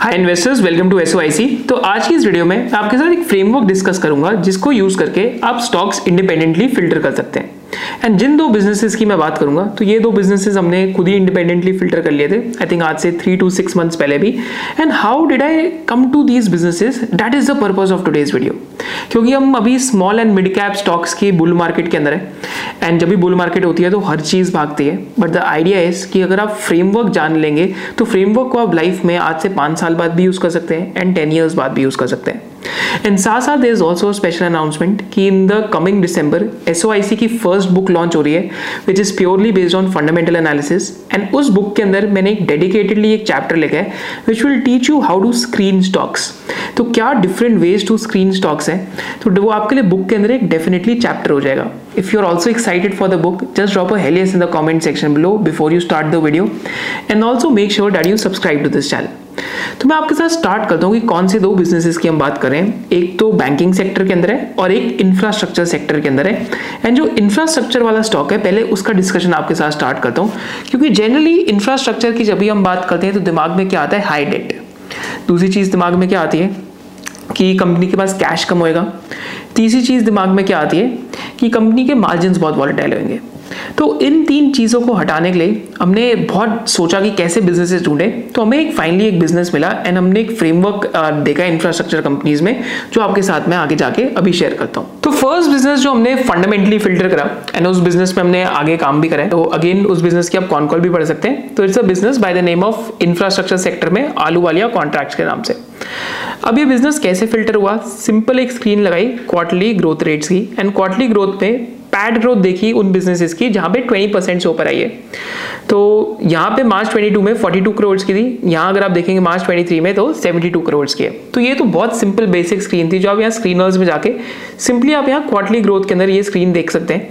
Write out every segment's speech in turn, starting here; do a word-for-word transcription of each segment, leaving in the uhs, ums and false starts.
Hi investors, welcome to SOIC. तो आज की इस वीडियो में मैं आपके साथ एक फ्रेमवर्क डिस्कस करूंगा जिसको यूज करके आप स्टॉक्स इंडिपेंडेंटली फिल्टर कर सकते हैं। एंड जिन दो बिजनेसेस की मैं बात करूंगा, तो ये दो बिजनेसेस हमने खुद ही इंडिपेंडेंटली फिल्टर कर लिए थे, आई थिंक आज से थ्री टू सिक्स मंथ्स पहले भी। And how did I come to these businesses, that is the purpose of today's video. क्योंकि हम अभी small and mid cap stocks की बुल मार्केट के अंदर है, एंड जब भी बुल मार्केट होती है तो हर चीज़ भागती है। बट द आइडिया इज कि अगर आप फ्रेमवर्क जान लेंगे तो फ्रेमवर्क को आप लाइफ में आज से पाँच साल बाद भी यूज़ कर सकते हैं एंड टेन ईयर्स बाद भी यूज़ कर सकते हैं। एंड साथ साथ there is also special announcement कि in the coming December SOIC की फर्स्ट बुक लॉन्च हो रही है, which is purely based on fundamental analysis. And उस बुक के अंदर मैंने एक डेडिकेटेडली एक चैप्टर लिखा है which will teach you how to screen stocks. तो क्या different ways to screen stocks हैं, तो वो आपके लिए बुक के अंदर एक डेफिनेटली चैप्टर हो जाएगा। If you are also excited for the book, just drop a hell yes in the comment section below before you start the video, and also make sure that you subscribe to this channel. तो मैं आपके साथ start करता हूँ कि कौन से दो बिजनेसेस की हम बात करें। एक तो बैंकिंग सेक्टर के अंदर है और एक इंफ्रास्ट्रक्चर सेक्टर के अंदर है। एंड जो इंफ्रास्ट्रक्चर वाला स्टॉक है, पहले उसका डिस्कशन आपके साथ स्टार्ट करता हूँ, क्योंकि जनरली इंफ्रास्ट्रक्चर की जब भी हम बात करते हैं तो दिमाग में क्या आता है, हाई डेट। दूसरी चीज़ दिमाग में क्या आती है कि कंपनी के पास कैश कम होएगा। तीसरी चीज़ दिमाग में क्या आती है कि कंपनी के मार्जिन्स बहुत वॉलेटाइल होंगे। तो इन तीन चीज़ों को हटाने के लिए हमने बहुत सोचा कि कैसे बिजनेसेस ढूंढे। तो हमें एक फाइनली एक बिजनेस मिला एंड हमने एक फ्रेमवर्क देखा इंफ्रास्ट्रक्चर कंपनीज में, जो आपके साथ में आगे जाके अभी शेयर करता हूँ। तो फर्स्ट बिजनेस जो हमने फंडामेंटली फिल्टर करा एंड उस बिजनेस में हमने आगे काम भी करा, तो अगेन उस बिजनेस की आप कॉन कॉल भी पढ़ सकते हैं। तो it's a business by the name of infrastructure sector में आलू वालिया कॉन्ट्रैक्ट्स के नाम से। अब ये बिजनेस कैसे फिल्टर हुआ, सिंपल एक स्क्रीन लगाई क्वार्टरली ग्रोथ रेट्स की, एंड क्वार्टरली ग्रोथ में पैड ग्रोथ देखी उन बिजनेसेस की जहाँ पे बीस परसेंट से ऊपर आई है। तो यहाँ पे मार्च बाईस में बयालीस करोड़ की थी, यहाँ अगर आप देखेंगे मार्च तेईस में तो बहत्तर करोड़ की है। तो ये तो बहुत सिंपल बेसिक स्क्रीन थी जो आप यहाँ स्क्रीनर्स में जाके सिंपली आप यहाँ क्वार्टरली ग्रोथ के अंदर ये स्क्रीन देख सकते हैं।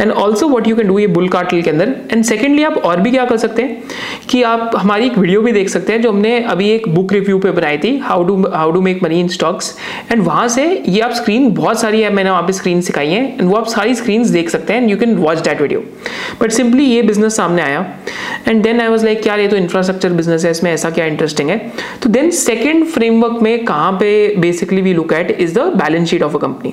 And also what you can do ये बुल कार्टल के अंदर। एंड सेकेंडली आप और भी क्या कर सकते हैं कि आप हमारी एक वीडियो भी देख सकते हैं जो हमने अभी एक बुक रिव्यू पे बनाई थी, how to how to make money in stocks. And वहाँ से ये आप स्क्रीन बहुत सारी है, मैंने वहाँ पे स्क्रीन सिखाई है एंड वो आप सारी स्क्रीन देख सकते हैं, you can watch that video. But simply ये बिजनेस सामने आया and then I was like यार ये तो इंफ्रास्ट्रक्चर बिजनेस है, इसमें ऐसा क्या इंटरेस्टिंग है। तो देन सेकेंड फ्रेमवर्क में कहाँ पे basically we look at is the balance sheet of a company.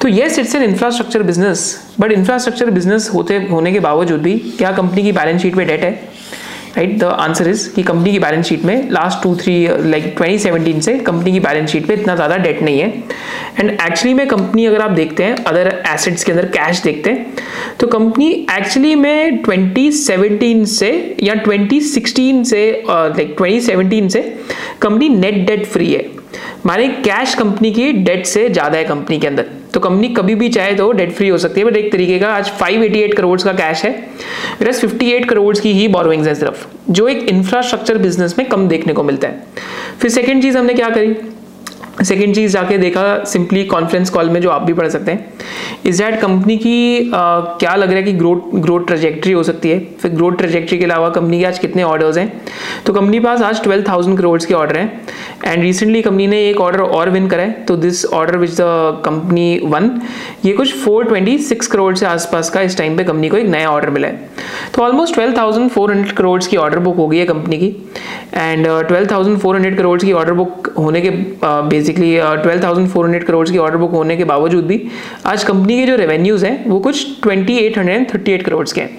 तो yes it's an infrastructure business, but infrastructure business होते होने के बावजूद भी क्या कंपनी की बैलेंस शीट में डेट है? राइट, द आंसर इज कि कंपनी की बैलेंस शीट में last two three like twenty seventeen से कंपनी की बैलेंस शीट पे इतना ज़्यादा डेट नहीं है। एंड एक्चुअली में कंपनी अगर आप देखते हैं अदर एसेट्स के अंदर कैश देखते हैं तो कंपनी एक्चुअली में ट्वेंटी सेवनटीन से या ट्वेंटी सिक्सटीन से like uh, like twenty seventeen से कंपनी नेट डेट फ्री है, माने कैश कंपनी की डेट से ज़्यादा है कंपनी के अंदर। तो कंपनी कभी भी चाहे तो डेट फ्री हो सकती है, बट एक तरीके का आज पाँच सौ अट्ठासी करोड़ का कैश है, मेरा अट्ठावन करोड़ की ही बोरोइंग्स है सिर्फ, जो एक इंफ्रास्ट्रक्चर बिजनेस में कम देखने को मिलता है। फिर सेकेंड चीज़ हमने क्या करी, सेकेंड चीज़ जाके देखा सिंपली कॉन्फ्रेंस कॉल में जो आप भी पढ़ सकते हैं, इज दैट कंपनी की आ, क्या लग रहा है कि ग्रोथ ग्रोथ ट्रेजेक्ट्री हो सकती है। फिर ग्रोथ ट्रेजेक्ट्री के अलावा कंपनी के आज कितने ऑर्डर्स हैं, तो कंपनी पास आज बारह हज़ार करोड़ के ऑर्डर हैं। एंड रिसेंटली कंपनी ने एक ऑर्डर और विन करा है, तो this order which the company won ये कुछ चार सौ छब्बीस करोड़ से आसपास का इस टाइम पे कंपनी को एक नया ऑर्डर मिला है। तो ऑलमोस्ट बारह हज़ार चार सौ करोड़ की ऑर्डर बुक हो गई है कंपनी की। एंड बारह हज़ार चार सौ करोड़ की ऑर्डर बुक होने के बेसिकली बारह हज़ार चार सौ करोड़ की ऑर्डर बुक होने के बावजूद भी आज कंपनी के जो रेवेन्यूज़ हैं वो कुछ अट्ठाईस सौ अड़तीस करोड़ के हैं।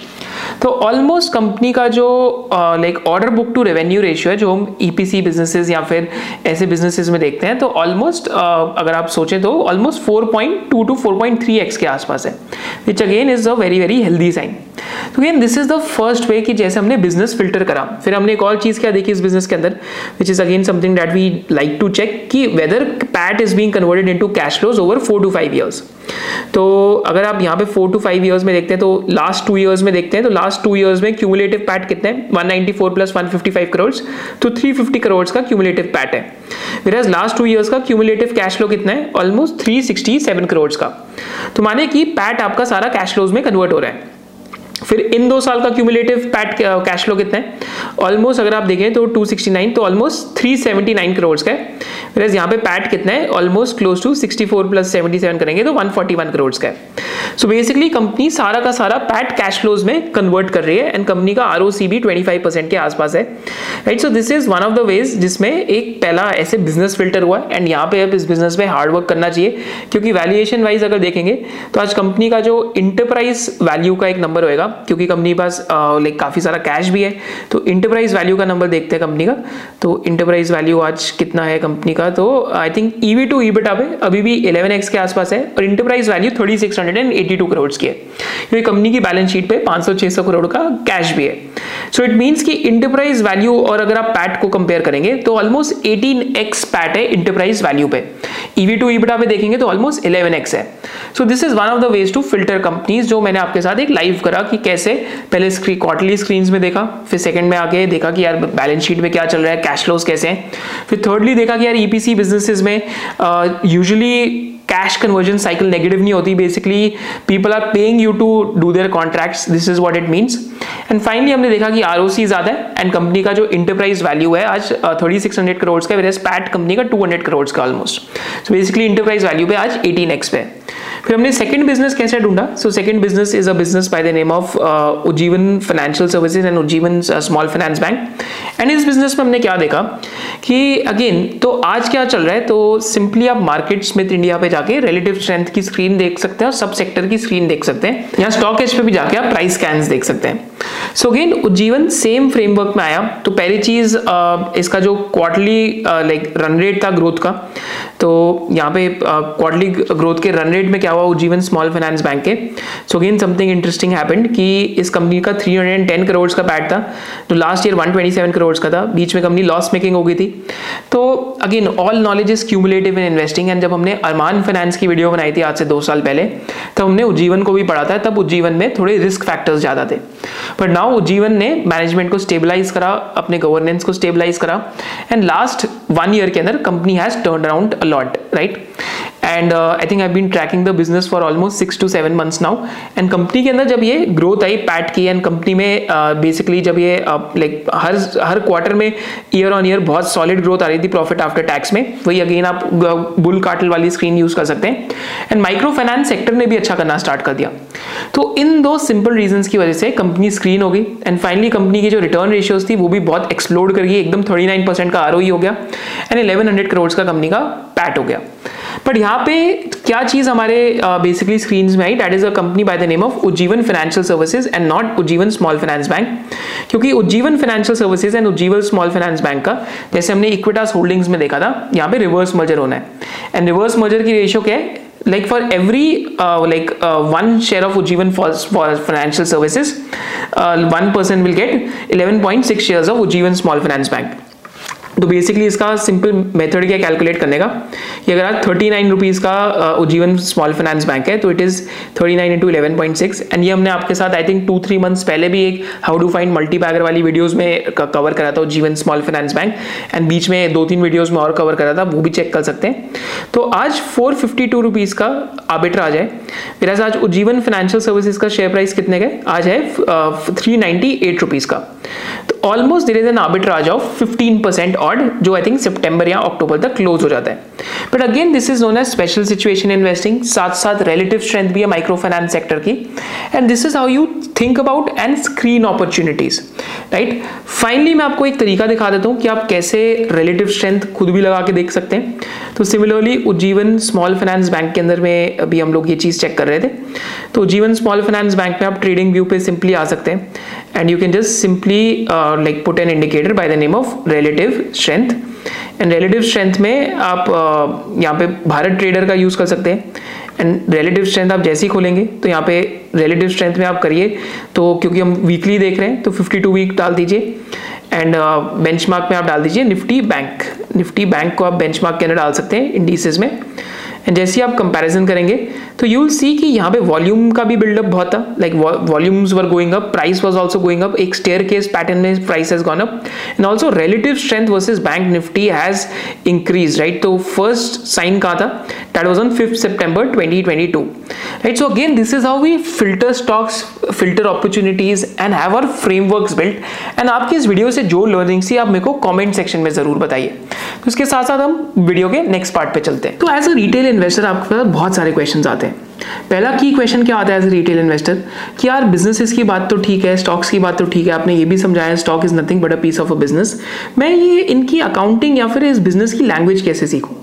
तो ऑलमोस्ट कंपनी का जो like order book to revenue ratio है जो हम ईपीसी बिजनेसेस या फिर ऐसे बिजनेसेस में देखते हैं, तो ऑलमोस्ट uh, अगर आप सोचें तो almost four point two to four point three x के आसपास है, which again is a very very healthy sign. तो again this is the first way कि जैसे हमने बिजनेस फिल्टर करा। फिर हमने एक और चीज़ क्या देखी इस बिजनेस के अंदर, which is again something that we like to check कि whether PAT is being converted into cash flows over four to five years. तो अगर आप यहाँ पे फोर टू फाइव ईयर्स में देखते हैं तो लास्ट टू ईयर्स में देखते हैं तो लास्ट टू ईयर्स में क्यूमुलेटिव पैट कितने हैं, one ninety four plus one fifty five crore, तो तीन सौ पचास करोड़ का क्यूमुलेटिव पैट है। विराज लास्ट टू ईयर्स का क्यूमुलेटिव कैश फ्लो कितना है, ऑलमोस्ट तीन सौ सड़सठ करोड़ का। तो माने कि पैट आपका सारा कैश फ्लोज में कन्वर्ट हो रहा है। फिर इन दो साल का क्यूमुलेटिव पैट कैश फ्लो कितना है, ऑलमोस्ट अगर आप देखें तो टू सिक्सटी नाइन, तो ऑलमोस्ट तीन सौ उन्यासी करोड़ का है। वैसे यहाँ पे पैट कितना है, almost close to sixty four plus सतहत्तर करेंगे तो एक सौ इकतालीस करोड़ का है। सो बेसिकली कंपनी सारा का सारा पैट कैश फ्लोज में कन्वर्ट कर रही है एंड कंपनी का आरओसी भी पच्चीस परसेंट के आसपास है, right. So this is one of the ways जिसमें एक पहला ऐसे बिजनेस फिल्टर हुआ एंड यहाँ पे अब इस बिजनेस में हार्डवर्क करना चाहिए, क्योंकि वैल्यूएशन वाइज अगर देखेंगे तो आज कंपनी का जो इंटरप्राइज वैल्यू का एक नंबर होएगा, क्योंकि कंपनी के पास लाइक काफी सारा कैश भी है, तो इंटरप्राइज वैल्यू का नंबर देखते हैं कंपनी का। तो इंटरप्राइज वैल्यू आज कितना है कंपनी का, तो I think EV to EBITDA पे अभी भी ग्यारह एक्स के आसपास है और इंटरप्राइज वैल्यू छत्तीस सौ बयासी करोड़ की है, क्योंकि कंपनी की बैलेंस शीट पे पाँच सौ छह सौ करोड़ का कैश भी है। सो इट मींस कि इंटरप्राइज वैल्यू और अगर आप पैट को कंपेयर करेंगे तो ऑलमोस्ट अठारह एक्स पैट है इंटरप्राइज वैल्यू पे, ईवी टू ईबिटा पे देखेंगे तो ऑलमोस्ट ग्यारह एक्स है। So this is one of the ways to filter companies, जो मैंने आपके साथ एक लाइव करा कि कैसे पहले स्क्रीन क्वार्टरली स्क्रीन्स में देखा, फिर सेकंड में आके देखा कि यार बैलेंस शीट में क्या चल रहा है, कैश फ्लोज कैसे हैं, फिर थर्डली देखा कि यार ईपीसी बिजनेसेस में usually cash conversion cycle negative नहीं होती, basically people are paying you to do their contracts, this is what it means. And finally हमने देखा कि आरओसी ज्यादा है एंड कंपनी का जो इंटरप्राइज वैल्यू है आज छत्तीस सौ करोड़ का, वेयर पैट कंपनी का दो सौ करोड़ का almost. So basically enterprise value पे आज अठारह एक्स पे। फिर हमने सेकंड बिजनेस कैसे ढूंढा, so second business is a business by the name of Ujjivan financial services and Ujjivan small finance bank. And इस बिजनेस में हमने क्या देखा कि अगेन तो आज क्या चल रहा है, तो सिंपली आप मार्केट स्मिथ इंडिया पे जाके रिलेटिव स्ट्रेंथ की स्क्रीन देख सकते हैं और सब सेक्टर की स्क्रीन देख सकते हैं, यहाँ स्टॉक एक्सचेंज पे भी जाके आप प्राइस स्कैन्स देख सकते हैं। So again Ujjivan same framework में आया, तो पहली चीज इसका जो क्वार्टरली लाइक रन रेट था ग्रोथ का, तो यहाँ पे क्वार्टरली ग्रोथ के रन रेट में क्या हुआ उज्जीवन स्मॉल फाइनेंस बैंक के। So again something interesting happened कि इस कंपनी का तीन सौ दस करोड़ का पैट था, तो लास्ट ईयर एक सौ सत्ताईस करोड़ का था, बीच में कंपनी लॉस मेकिंग हो गई थी। तो again all knowledge is cumulative in investing, and जब हमने अरमान फाइनेंस की वीडियो बनाई थी आज से दो साल पहले, तब हमने उज्जीवन को भी पढ़ा था, तब उज्जीवन में थोड़े रिस्क फैक्टर्स ज़्यादा थे, बट नाउ उज्जीवन ने मैनेजमेंट को स्टेबलाइज करा, अपने गवर्नेंस को स्टेबलाइज करा, एंड लास्ट वन ईयर के अंदर company has turn around a lot, right. And I think I have been tracking the business for almost six to seven months now, and company के अंदर जब ये growth आई PAT की, and company में basically uh, जब ये like uh, like, हर हर क्वार्टर में ईयर ऑन ईयर बहुत सॉलिड ग्रोथ आ रही थी प्रॉफिट आफ्टर टैक्स में, वही अगेन आप बुल कार्टल वाली स्क्रीन यूज कर सकते हैं, एंड माइक्रो फाइनेंस सेक्टर ने भी अच्छा करना स्टार्ट कर दिया। तो इन दो सिंपल रीजंस की वजह से कंपनी स्क्रीन हो गई, एंड फाइनली कंपनी की जो रिटर्न रेशियोज थी वो भी बहुत एक्सप्लोड कर गई, एकदम थर्टी नाइन परसेंट का आरओई हो गया एंड इलेवन हंड्रेड करोड़ का कंपनी का पैट हो गया। बट यहाँ पे क्या चीज़ हमारे बेसिकली uh, स्क्रीन्स में आई, that is a company by the name of Ujjivan financial services and not Ujjivan small finance bank, क्योंकि Ujjivan financial services and Ujjivan small finance bank का जैसे हमने इक्विटास होल्डिंग्स में देखा था, यहाँ पे रिवर्स मर्जर होना है, एंड रिवर्स मर्जर की रेशियो क्या है, like for every like one share of Ujjivan financial services one person will get eleven point six share of Ujjivan small finance bank. तो बेसिकली इसका सिंपल मेथड क्या कैलकुलेट करने का, कि अगर आज थर्टी नाइन रुपीज़ का उज्जीवन स्मॉल फाइनेंस बैंक है तो it is thirty nine into eleven point six, and ये हमने आपके साथ I think two three months पहले भी एक how do find multi bagger वाली वीडियोज़ में कवर करा था Ujjivan small finance bank, and बीच में दो तीन वीडियोज़ में और कवर करा था, वो भी चेक कर सकते हैं। तो आज फोर फिफ्टी टू रुपीज़ का आर्बिट्राज है, मेरा आज उज्जीवन फाइनेंशियल सर्विसेज का शेयर प्राइस कितने का आज है, थ्री नाइन्टी एट रुपीज़ का, almost there is an arbitrage of पंद्रह परसेंट ऑड, जो आई थिंक सितंबर या अक्टूबर तक क्लोज हो जाता है। But again this is known as special situation investing, साथ साथ रिलेटिव स्ट्रेंथ भी है माइक्रो फाइनेंस सेक्टर की, and this is how you think about and screen opportunities, right. Finally मैं आपको एक तरीका दिखा देता हूँ कि आप कैसे रिलेटिव स्ट्रेंथ खुद भी लगा के देख सकते हैं। तो similarly Ujjivan small finance bank के अंदर में अभी हम लोग ये चीज़ चेक कर रहे थे, तो उज्जीवन स्मॉल फाइनेंस बैंक में आप ट्रेडिंग व्यू पे सिंपली आ सकते हैं, and you can just simply like put an indicator by the name of relative strength, and relative strength में आप uh, यहाँ पे भारत ट्रेडर का यूज़ कर सकते हैं, एंड रिलेटिव स्ट्रेंथ आप जैसे ही खोलेंगे तो यहाँ पे रिलेटिव स्ट्रेंथ में आप करिए, तो क्योंकि हम वीकली देख रहे हैं तो बावन वीक डाल दीजिए, एंड बेंचमार्क uh, में आप डाल दीजिए निफ्टी बैंक, निफ्टी बैंक को आप बेंचमार्क के अंदर डाल सकते हैं इंडिसेस में, एंड जैसे ही आप कंपैरिजन करेंगे तो यू विल सी कि यहाँ पे वॉल्यूम का भी बिल्डअप बहुत था, like volumes were going up, price was also going up, एक स्टेयरकेस पैटर्न में price has gone up, and also relative strength versus bank Nifty has increase, right. तो फर्स्ट साइन कहाँ था, that was on fifth September twenty twenty two, right. So again this is how we filter stocks, filter opportunities, and have our frameworks built, and आपकी इस video से जो learnings थी आप मेरे को कॉमेंट सेक्शन में जरूर बताइए। उसके साथ साथ हम वीडियो के नेक्स्ट पार्ट पे चलते हैं। तो एज अ रिटेल इन्वेस्टर आपके पास बहुत सारे क्वेश्चंस आते हैं, पहला की क्वेश्चन क्या आता है एज ए रिटेल इन्वेस्टर कि यार बिजनेसेस की बात तो ठीक है, स्टॉक्स की बात तो ठीक है, आपने ये भी समझाया stock is nothing but a piece of a business, मैं ये इनकी अकाउंटिंग या फिर इस बिजनेस की लैंग्वेज कैसे सीखूँ?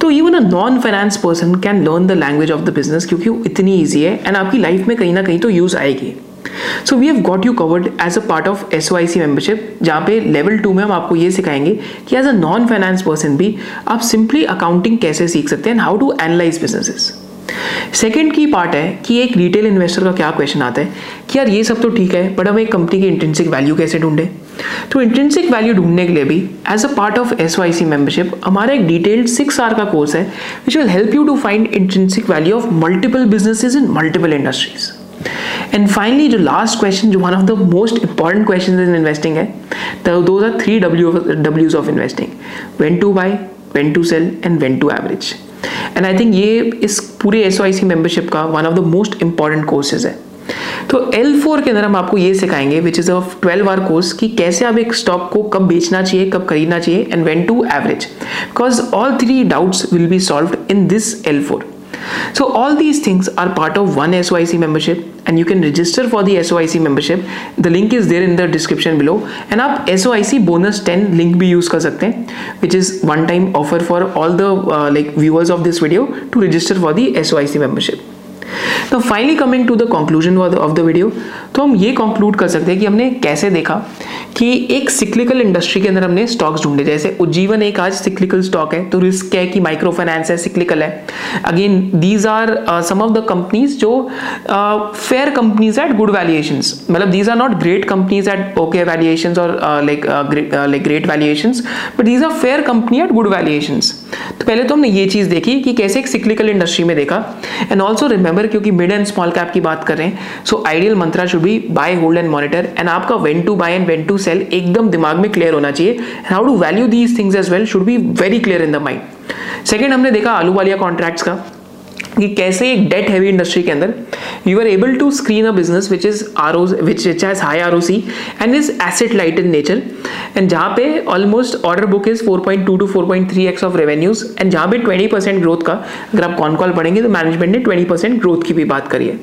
तो even a non finance person can learn the language of the business क्योंकि इतनी ईजी है एंड आपकी लाइफ में कहीं ना कहीं तो यूज आएगी। So we have got you covered as a part of S O I C membership, जहाँ पे लेवल टू में हम आपको ये सिखाएंगे कि as a non finance person भी आप सिंपली अकाउंटिंग कैसे सीख सकते हैं and how to analyse businesses. Second की पार्ट है कि एक रिटेल इन्वेस्टर का क्या क्वेश्चन आता है कि यार ये सब तो ठीक है बट हम एक कंपनी की इंट्रिंसिक वैल्यू कैसे ढूंढें? तो इंट्रिंसिक वैल्यू ढूंढने के लिए भी as a part of S Y C membership हमारा एक डिटेल्ड सिक्स आर का कोर्स है which will help you to find intrinsic value of multiple businesses in multiple industries. And finally जो लास्ट क्वेश्चन, जो one of the most important question in investing है, तो those are three डब्ल्यूज of investing, when to buy, when to sell and when to average. And I think ये इस पूरे S O I C membership का one of the most important courses है। तो L four के अंदर हम आपको ये सिखाएंगे which is a twelve hour course कि कैसे आप एक स्टॉक को कब बेचना चाहिए, कब खरीदना चाहिए and when to average, because all three doubts will be solved in this L four. So all these things are part of one S O I C membership and you can register for the S O I C membership, the link is there in the description below. And आप S O I C bonus ten link भी use कर सकते हैं which is one time offer for all the like viewers of this video to register for the S O I C membership. तो finally coming to the conclusion of the video, तो हम ये conclude कर सकते हैं कि हमने कैसे देखा कि एक सिक्लिकल इंडस्ट्री के अंदर हमने स्टॉक्स ढूंढे, जैसे उज्जीवन एक आज सिक्लिकल स्टॉक है तो रिस्क है कि माइक्रो फाइनेंस है, सिक्लिकल है। Again these are some of the companies जो fair companies at good valuations, मतलब these are not great companies at okay valuations और like like great valuations, but these are fair company at good valuations. तो पहले तो हमने ये चीज़ देखी कि कैसे एक सिक्लिकल इंडस्ट्री में देखा। एंड ऑल्सो रिमेंबर क्योंकि मिड एंड स्मॉल कैप की बात कर रहे हैं, so ideal Mantra should be buy, hold and monitor, and आपका when to buy and when to sell एकदम दिमाग में क्लियर होना चाहिए। How to value these things as well should be very clear in the mind. Second हमने देखा आलू Walia contracts का कि कैसे एक डेट हैवी इंडस्ट्री के अंदर you are able to screen a business which is R O which each has high R O C and is asset light in nature, and जहाँ पे almost order book is four point two to four point three X of revenues, and जहाँ पे twenty percent growth का अगर आप con call पढ़ेंगे तो management ने ट्वेंटी परसेंट ग्रोथ की भी बात करी है।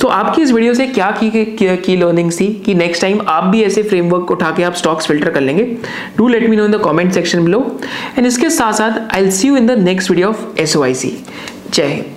तो आपकी इस वीडियो से क्या की, की, की लर्निंग्स थी कि नेक्स्ट टाइम आप भी ऐसे फ्रेमवर्क उठा के आप स्टॉक्स फिल्टर कर लेंगे? Do let me know in the comment section below. And इसके साथ साथ I will see you in the next video of S O I C. जय हिंद।